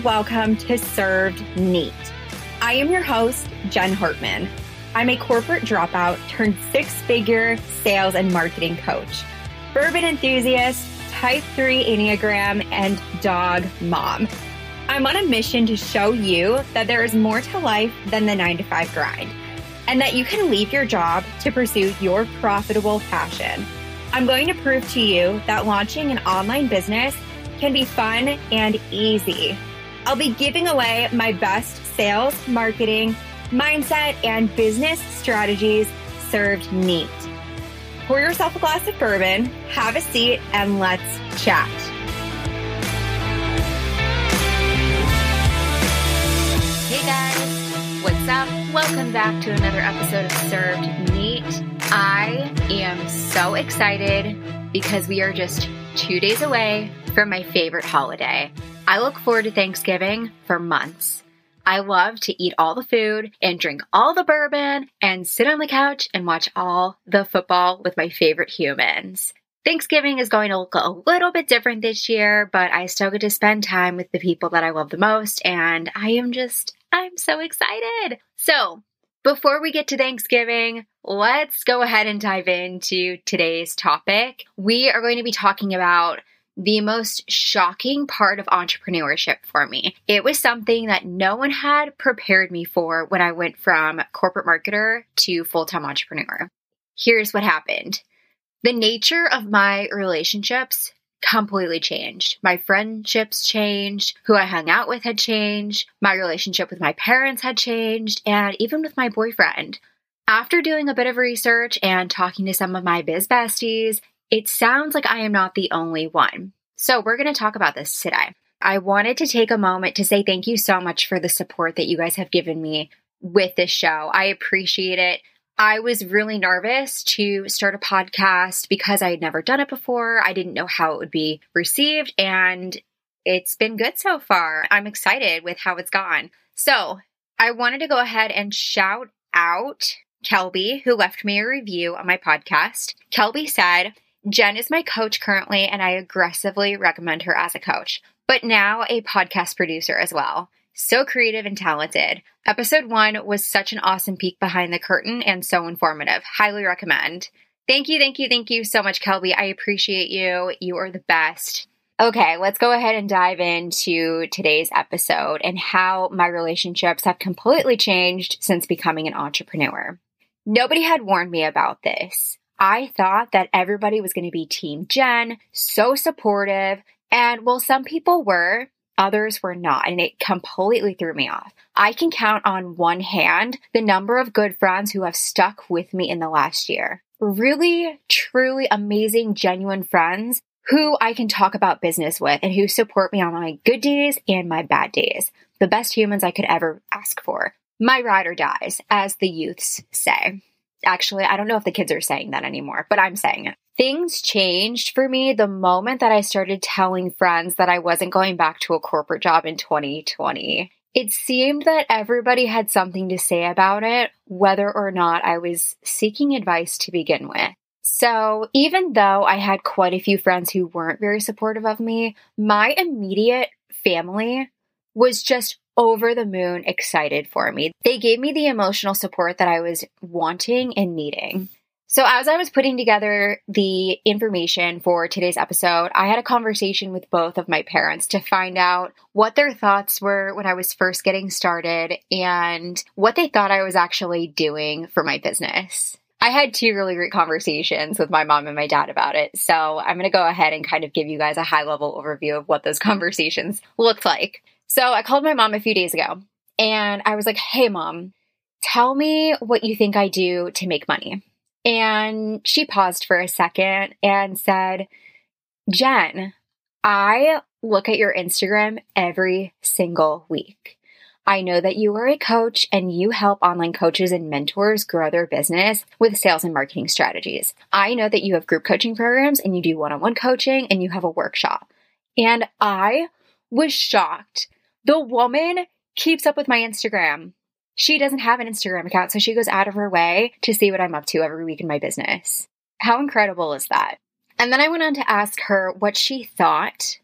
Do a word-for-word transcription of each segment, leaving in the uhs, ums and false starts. and welcome to Served Neat. I am your host, Jen Hartman. I'm a corporate dropout turned six-figure sales and marketing coach, bourbon enthusiast, type three Enneagram, and dog mom. I'm on a mission to show you that there is more to life than the nine to five grind, and that you can leave your job to pursue your profitable passion. I'm going to prove to you that launching an online business can be fun and easy. I'll be giving away my best sales, marketing, mindset, and business strategies served neat. Pour yourself a glass of bourbon, have a seat, and let's chat. Hey guys, what's up? Welcome back to another episode of Served Neat. I am so excited because we are just two days away from my favorite holiday. I look forward to Thanksgiving for months. I love to eat all the food and drink all the bourbon and sit on the couch and watch all the football with my favorite humans. Thanksgiving is going to look a little bit different this year, but I still get to spend time with the people that I love the most, and I am just, I'm so excited. So before we get to Thanksgiving, let's go ahead and dive into today's topic. We are going to be talking about the most shocking part of entrepreneurship for me. It was something that no one had prepared me for when I went from corporate marketer to full-time entrepreneur. Here's what happened. The nature of my relationships completely changed. My friendships changed, who I hung out with had changed, my relationship with my parents had changed, and even with my boyfriend. After doing a bit of research and talking to some of my biz besties, it sounds like I am not the only one. So we're going to talk about this today. I wanted to take a moment to say thank you so much for the support that you guys have given me with this show. I appreciate it. I was really nervous to start a podcast because I had never done it before. I didn't know how it would be received, and it's been good so far. I'm excited with how it's gone. So I wanted to go ahead and shout out Kelby, who left me a review on my podcast. Kelby said, "Jen is my coach currently, and I aggressively recommend her as a coach, but now a podcast producer as well. So creative and talented. Episode one was such an awesome peek behind the curtain and so informative. Highly recommend." Thank you, thank you, thank you so much, Kelby. I appreciate you. You are the best. Okay, let's go ahead and dive into today's episode and how my relationships have completely changed since becoming an entrepreneur. Nobody had warned me about this. I thought that everybody was going to be Team Jen, so supportive, and well, some people were, others were not, and it completely threw me off. I can count on one hand the number of good friends who have stuck with me in the last year. Really, truly amazing, genuine friends who I can talk about business with and who support me on my good days and my bad days. The best humans I could ever ask for. My ride or dies, as the youths say. Actually, I don't know if the kids are saying that anymore, but I'm saying it. Things changed for me the moment that I started telling friends that I wasn't going back to a corporate job in twenty twenty. It seemed that everybody had something to say about it, whether or not I was seeking advice to begin with. So even though I had quite a few friends who weren't very supportive of me, my immediate family was just over the moon excited for me. They gave me the emotional support that I was wanting and needing. So as I was putting together the information for today's episode, I had a conversation with both of my parents to find out what their thoughts were when I was first getting started and what they thought I was actually doing for my business. I had two really great conversations with my mom and my dad about it. So I'm going to go ahead and kind of give you guys a high-level overview of what those conversations looked like. So I called my mom a few days ago and I was like, "Hey mom, tell me what you think I do to make money." And she paused for a second and said, "Jen, I look at your Instagram every single week. I know that you are a coach and you help online coaches and mentors grow their business with sales and marketing strategies. I know that you have group coaching programs and you do one-on-one coaching and you have a workshop." And I was shocked. The woman keeps up with my Instagram. She doesn't have an Instagram account, so she goes out of her way to see what I'm up to every week in my business. How incredible is that? And then I went on to ask her what she thought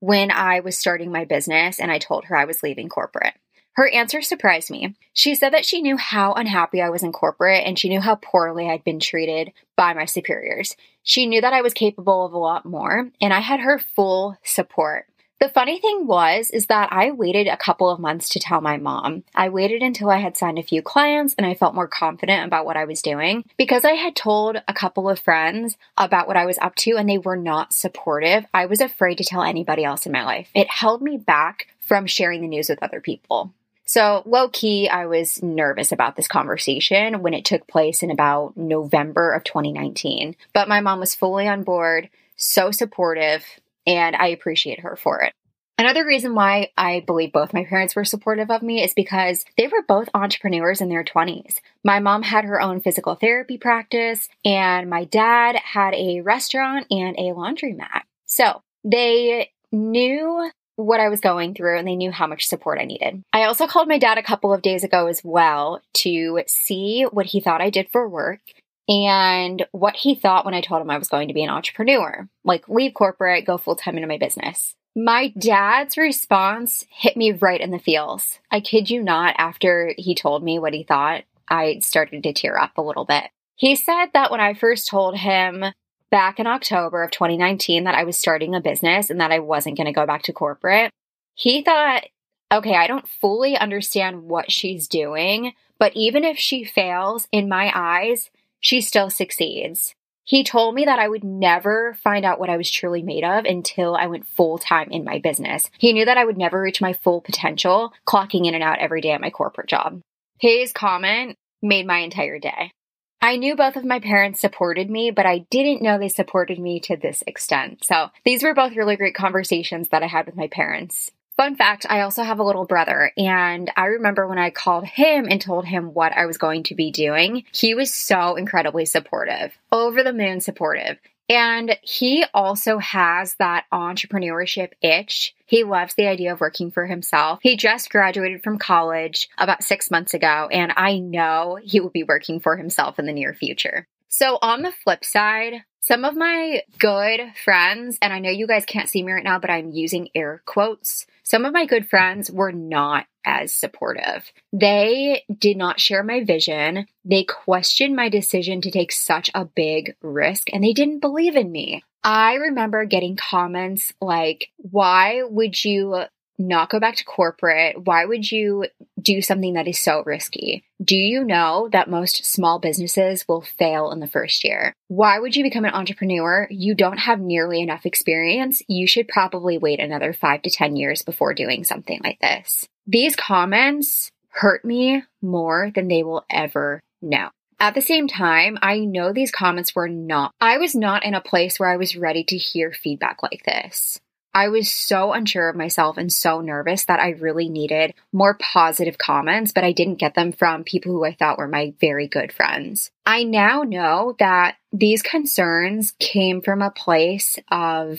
when I was starting my business and I told her I was leaving corporate. Her answer surprised me. She said that she knew how unhappy I was in corporate and she knew how poorly I'd been treated by my superiors. She knew that I was capable of a lot more, and I had her full support. The funny thing was, is that I waited a couple of months to tell my mom. I waited until I had signed a few clients and I felt more confident about what I was doing, because I had told a couple of friends about what I was up to and they were not supportive. I was afraid to tell anybody else in my life. It held me back from sharing the news with other people. So low key, I was nervous about this conversation when it took place in about November of twenty nineteen, but my mom was fully on board, so supportive, and I appreciate her for it. Another reason why I believe both my parents were supportive of me is because they were both entrepreneurs in their twenties. My mom had her own physical therapy practice, and my dad had a restaurant and a laundromat. So they knew what I was going through and they knew how much support I needed. I also called my dad a couple of days ago as well to see what he thought I did for work and what he thought when I told him I was going to be an entrepreneur, like leave corporate, go full-time into my business. My dad's response hit me right in the feels. I kid you not, after he told me what he thought, I started to tear up a little bit. He said that when I first told him back in October of twenty nineteen that I was starting a business and that I wasn't going to go back to corporate, he thought, okay, I don't fully understand what she's doing, but even if she fails, in my eyes, she still succeeds. He told me that I would never find out what I was truly made of until I went full-time in my business. He knew that I would never reach my full potential, clocking in and out every day at my corporate job. His comment made my entire day. I knew both of my parents supported me, but I didn't know they supported me to this extent. So these were both really great conversations that I had with my parents. Fun fact, I also have a little brother, and I remember when I called him and told him what I was going to be doing, he was so incredibly supportive, over the moon supportive. And he also has that entrepreneurship itch. He loves the idea of working for himself. He just graduated from college about six months ago, and I know he will be working for himself in the near future. So on the flip side, some of my good friends, and I know you guys can't see me right now, but I'm using air quotes, some of my good friends were not as supportive. They did not share my vision. They questioned my decision to take such a big risk, and they didn't believe in me. I remember getting comments like, why would you not go back to corporate? Why would you do something that is so risky? Do you know that most small businesses will fail in the first year? Why would you become an entrepreneur? You don't have nearly enough experience. You should probably wait another five to ten years before doing something like this. These comments hurt me more than they will ever know. At the same time, I know these comments were not, I was not in a place where I was ready to hear feedback like this. I was so unsure of myself and so nervous that I really needed more positive comments, but I didn't get them from people who I thought were my very good friends. I now know that these concerns came from a place of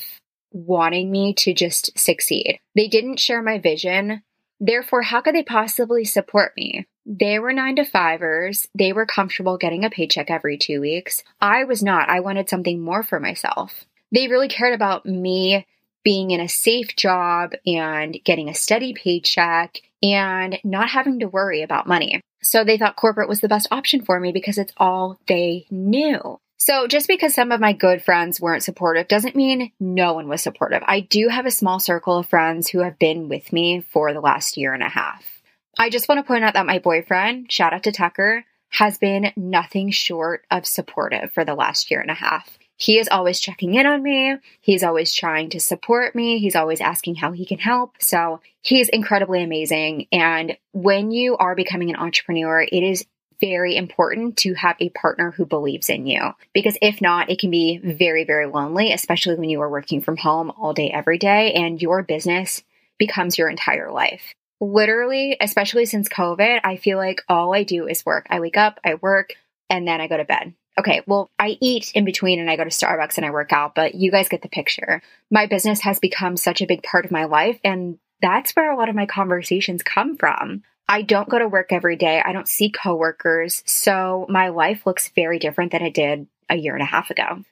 wanting me to just succeed. They didn't share my vision. Therefore, how could they possibly support me? They were nine to fivers. They were comfortable getting a paycheck every two weeks. I was not. I wanted something more for myself. They really cared about me being in a safe job and getting a steady paycheck and not having to worry about money. So they thought corporate was the best option for me because it's all they knew. So just because some of my good friends weren't supportive doesn't mean no one was supportive. I do have a small circle of friends who have been with me for the last year and a half. I just want to point out that my boyfriend, shout out to Tucker, has been nothing short of supportive for the last year and a half. He is always checking in on me. He's always trying to support me. He's always asking how he can help. So he's incredibly amazing. And when you are becoming an entrepreneur, it is very important to have a partner who believes in you, because if not, it can be very, very lonely, especially when you are working from home all day, every day, and your business becomes your entire life. Literally, especially since COVID, I feel like all I do is work. I wake up, I work, and then I go to bed. Okay, well, I eat in between and I go to Starbucks and I work out, but you guys get the picture. My business has become such a big part of my life, and that's where a lot of my conversations come from. I don't go to work every day. I don't see coworkers. So my life looks very different than it did a year and a half ago.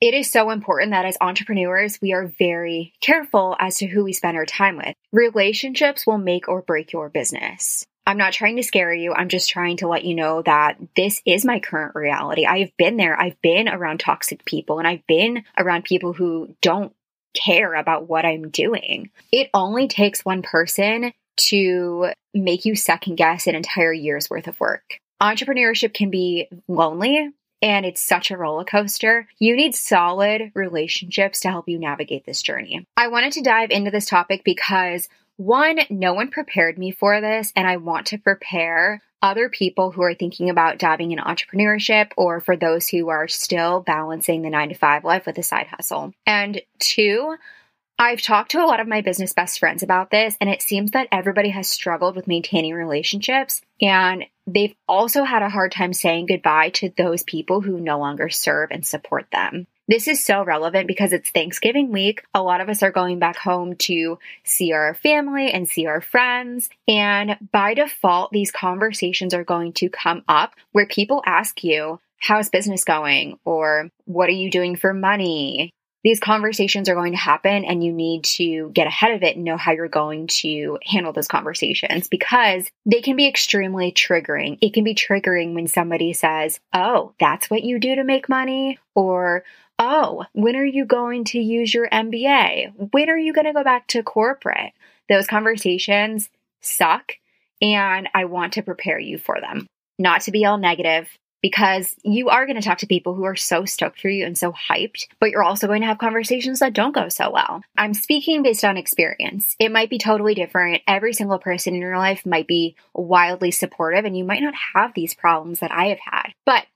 It is so important that as entrepreneurs, we are very careful as to who we spend our time with. Relationships will make or break your business. I'm not trying to scare you. I'm just trying to let you know that this is my current reality. I have been there. I've been around toxic people, and I've been around people who don't care about what I'm doing. It only takes one person to make you second guess an entire year's worth of work. Entrepreneurship can be lonely. And it's such a roller coaster. You need solid relationships to help you navigate this journey. I wanted to dive into this topic because, one, no one prepared me for this, and I want to prepare other people who are thinking about diving in entrepreneurship, or for those who are still balancing the nine to five life with a side hustle. And two, I've talked to a lot of my business best friends about this, and it seems that everybody has struggled with maintaining relationships, and they've also had a hard time saying goodbye to those people who no longer serve and support them. This is so relevant because it's Thanksgiving week. A lot of us are going back home to see our family and see our friends, and by default, these conversations are going to come up where people ask you, how's business going? Or what are you doing for money? These conversations are going to happen, and you need to get ahead of it and know how you're going to handle those conversations because they can be extremely triggering. It can be triggering when somebody says, oh, that's what you do to make money? Or, oh, when are you going to use your M B A? When are you going to go back to corporate? Those conversations suck, and I want to prepare you for them. Not to be all negative, because you are going to talk to people who are so stoked for you and so hyped, but you're also going to have conversations that don't go so well. I'm speaking based on experience. It might be totally different. Every single person in your life might be wildly supportive, and you might not have these problems that I have had. But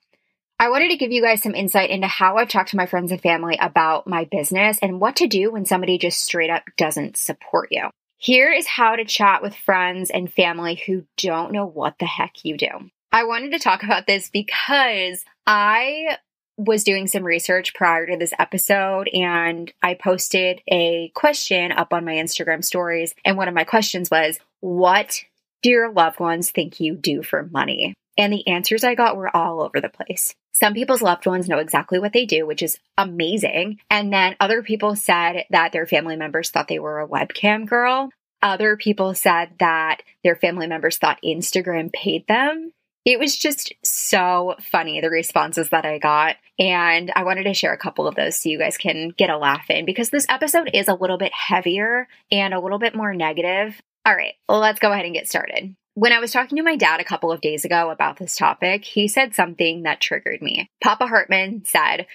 I wanted to give you guys some insight into how I've talked to my friends and family about my business and what to do when somebody just straight up doesn't support you. Here is how to chat with friends and family who don't know what the heck you do. I wanted to talk about this because I was doing some research prior to this episode, and I posted a question up on my Instagram stories. And one of my questions was, what do your loved ones think you do for money? And the answers I got were all over the place. Some people's loved ones know exactly what they do, which is amazing. And then other people said that their family members thought they were a webcam girl. Other people said that their family members thought Instagram paid them. It was just so funny, the responses that I got, and I wanted to share a couple of those so you guys can get a laugh in because this episode is a little bit heavier and a little bit more negative. All right, let's go ahead and get started. When I was talking to my dad a couple of days ago about this topic, he said something that triggered me. Papa Hartman said,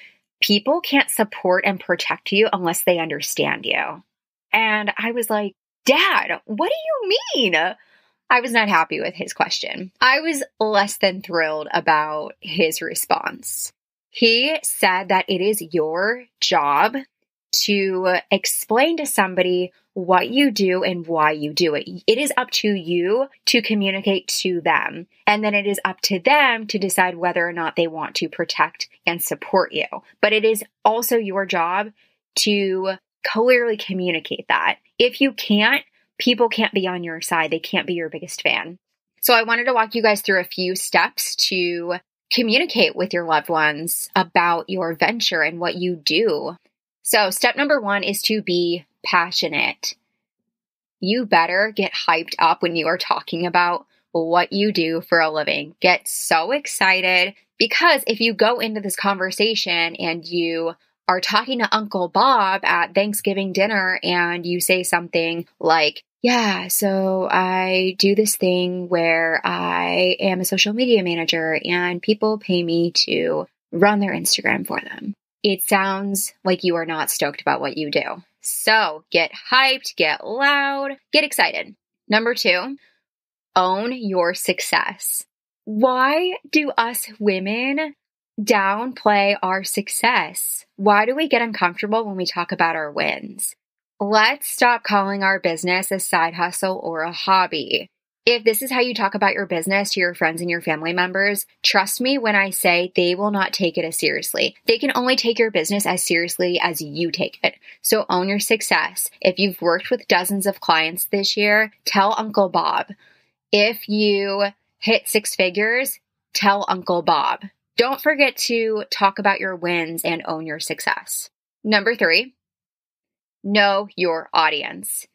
people can't support and protect you unless they understand you. And I was like, Dad, what do you mean? I was not happy with his question. I was less than thrilled about his response. He said that it is your job to explain to somebody what you do and why you do it. It is up to you to communicate to them, and then it is up to them to decide whether or not they want to protect and support you. But it is also your job to clearly communicate that. If you can't, people can't be on your side. They can't be your biggest fan. So I wanted to walk you guys through a few steps to communicate with your loved ones about your venture and what you do. So step number one is to be passionate. You better get hyped up when you are talking about what you do for a living. Get so excited because if you go into this conversation and you are talking to Uncle Bob at Thanksgiving dinner and you say something like, yeah, so I do this thing where I am a social media manager and people pay me to run their Instagram for them. It sounds like you are not stoked about what you do. So get hyped, get loud, get excited. Number two, own your success. Why do us women downplay our success? Why do we get uncomfortable when we talk about our wins? Let's stop calling our business a side hustle or a hobby. If this is how you talk about your business to your friends and your family members, trust me when I say they will not take it as seriously. They can only take your business as seriously as you take it. So own your success. If you've worked with dozens of clients this year, tell Uncle Bob. If you hit six figures, tell Uncle Bob. Don't forget to talk about your wins and own your success. Number three, know your audience.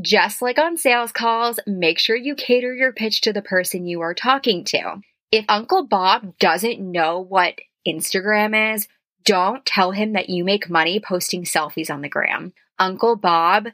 Just like on sales calls, make sure you cater your pitch to the person you are talking to. If Uncle Bob doesn't know what Instagram is, don't tell him that you make money posting selfies on the gram. Uncle Bob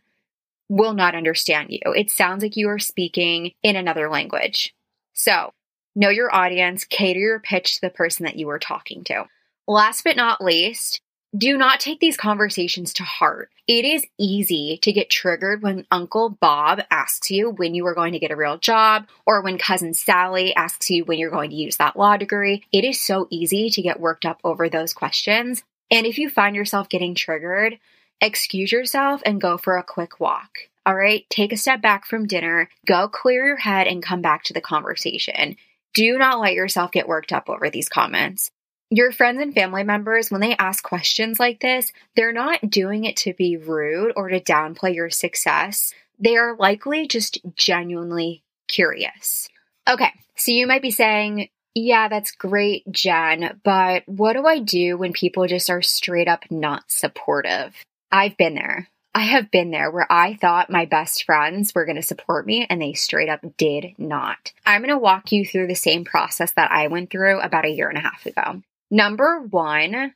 will not understand you. It sounds like you are speaking in another language. So, know your audience, cater your pitch to the person that you are talking to. Last but not least, do not take these conversations to heart. It is easy to get triggered when Uncle Bob asks you when you are going to get a real job, or when Cousin Sally asks you when you're going to use that law degree. It is so easy to get worked up over those questions. And if you find yourself getting triggered, excuse yourself and go for a quick walk. All right, take a step back from dinner, go clear your head, and come back to the conversation. Do not let yourself get worked up over these comments. Your friends and family members, when they ask questions like this, they're not doing it to be rude or to downplay your success. They are likely just genuinely curious. Okay, so you might be saying, yeah, that's great, Jen, but what do I do when people just are straight up not supportive? I've been there. I have been there where I thought my best friends were going to support me and they straight up did not. I'm going to walk you through the same process that I went through about a year and a half ago. Number one,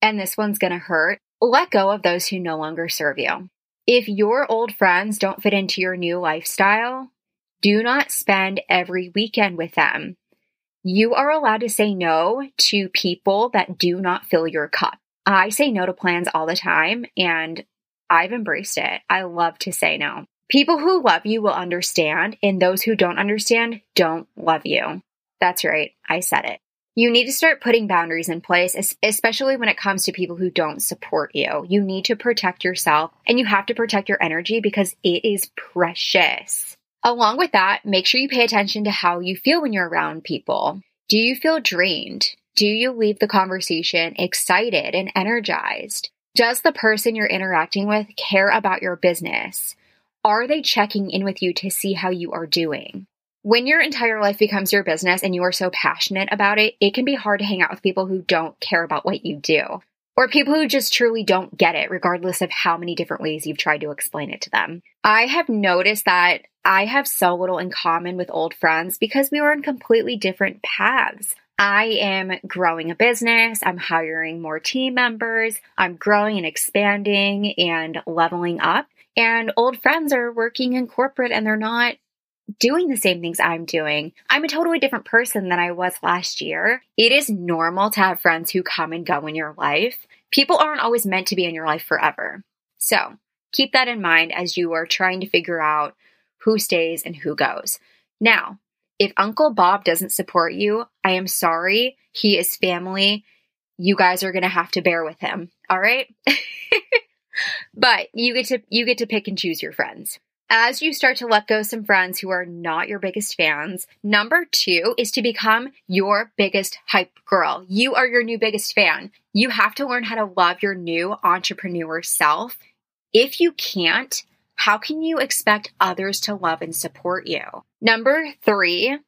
and this one's going to hurt, let go of those who no longer serve you. If your old friends don't fit into your new lifestyle, do not spend every weekend with them. You are allowed to say no to people that do not fill your cup. I say no to plans all the time, and I've embraced it. I love to say no. People who love you will understand, and those who don't understand don't love you. That's right. I said it. You need to start putting boundaries in place, especially when it comes to people who don't support you. You need to protect yourself, and you have to protect your energy because it is precious. Along with that, make sure you pay attention to how you feel when you're around people. Do you feel drained? Do you leave the conversation excited and energized? Does the person you're interacting with care about your business? Are they checking in with you to see how you are doing? When your entire life becomes your business and you are so passionate about it, it can be hard to hang out with people who don't care about what you do, or people who just truly don't get it, regardless of how many different ways you've tried to explain it to them. I have noticed that I have so little in common with old friends because we were on completely different paths. I am growing a business, I'm hiring more team members, I'm growing and expanding and leveling up. And old friends are working in corporate and they're not doing the same things I'm doing. I'm a totally different person than I was last year. It is normal to have friends who come and go in your life. People aren't always meant to be in your life forever. So keep that in mind as you are trying to figure out who stays and who goes. Now, if Uncle Bob doesn't support you, I am sorry. He is family. You guys are going to have to bear with him. All right? But you get to you get to pick and choose your friends. As you start to let go some friends who are not your biggest fans, number two is to become your biggest hype girl. You are your new biggest fan. You have to learn how to love your new entrepreneur self. If you can't, how can you expect others to love and support you? Number three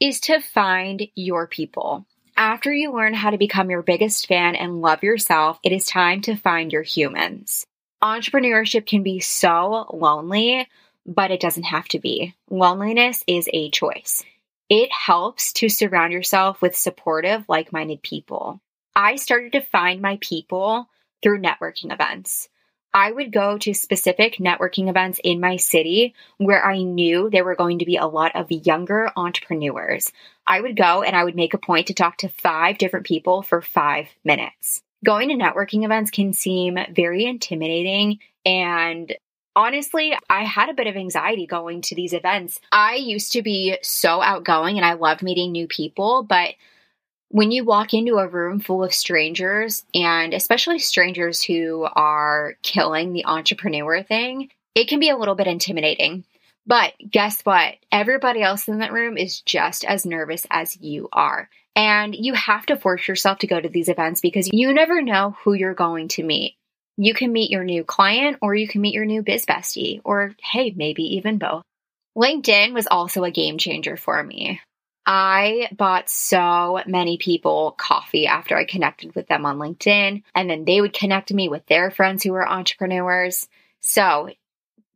is to find your people. After you learn how to become your biggest fan and love yourself, it is time to find your humans. Entrepreneurship can be so lonely, but it doesn't have to be. Loneliness is a choice. It helps to surround yourself with supportive, like-minded people. I started to find my people through networking events. I would go to specific networking events in my city where I knew there were going to be a lot of younger entrepreneurs. I would go and I would make a point to talk to five different people for five minutes. Going to networking events can seem very intimidating, and honestly, I had a bit of anxiety going to these events. I used to be so outgoing and I loved meeting new people, but when you walk into a room full of strangers, and especially strangers who are killing the entrepreneur thing, it can be a little bit intimidating. But guess what? Everybody else in that room is just as nervous as you are. And you have to force yourself to go to these events because you never know who you're going to meet. You can meet your new client, or you can meet your new biz bestie, or hey, maybe even both. LinkedIn was also a game changer for me. I bought so many people coffee after I connected with them on LinkedIn, and then they would connect me with their friends who were entrepreneurs. So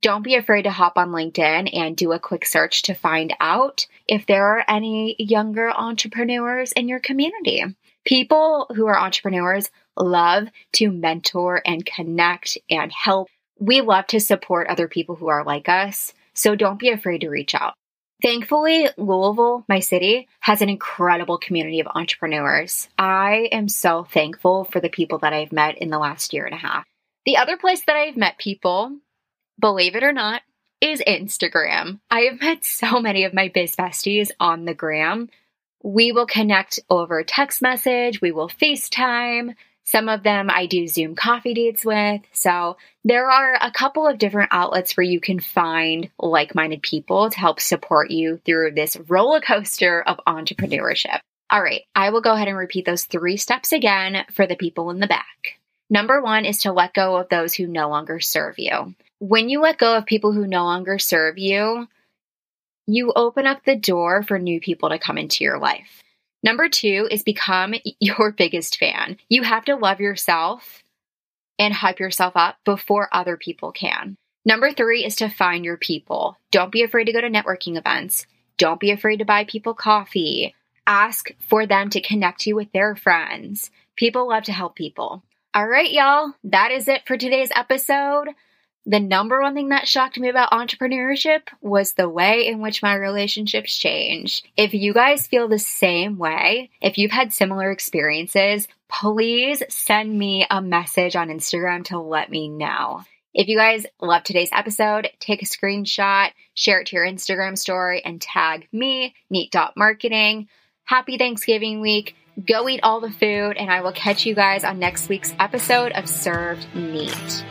don't be afraid to hop on LinkedIn and do a quick search to find out if there are any younger entrepreneurs in your community. People who are entrepreneurs love to mentor and connect and help. We love to support other people who are like us, so don't be afraid to reach out. Thankfully, Louisville, my city, has an incredible community of entrepreneurs. I am so thankful for the people that I've met in the last year and a half. The other place that I've met people, believe it or not, is Instagram. I have met so many of my biz besties on the gram. We will connect over text message. We will FaceTime. Some of them I do Zoom coffee dates with. So there are a couple of different outlets where you can find like-minded people to help support you through this roller coaster of entrepreneurship. All right, I will go ahead and repeat those three steps again for the people in the back. Number one is to let go of those who no longer serve you. When you let go of people who no longer serve you, you open up the door for new people to come into your life. Number two is become your biggest fan. You have to love yourself and hype yourself up before other people can. Number three is to find your people. Don't be afraid to go to networking events. Don't be afraid to buy people coffee. Ask for them to connect you with their friends. People love to help people. All right, y'all. That is it for today's episode. The number one thing that shocked me about entrepreneurship was the way in which my relationships change. If you guys feel the same way, if you've had similar experiences, please send me a message on Instagram to let me know. If you guys love today's episode, take a screenshot, share it to your Instagram story, and tag me, neat dot marketing. Happy Thanksgiving week. Go eat all the food, and I will catch you guys on next week's episode of Served Neat.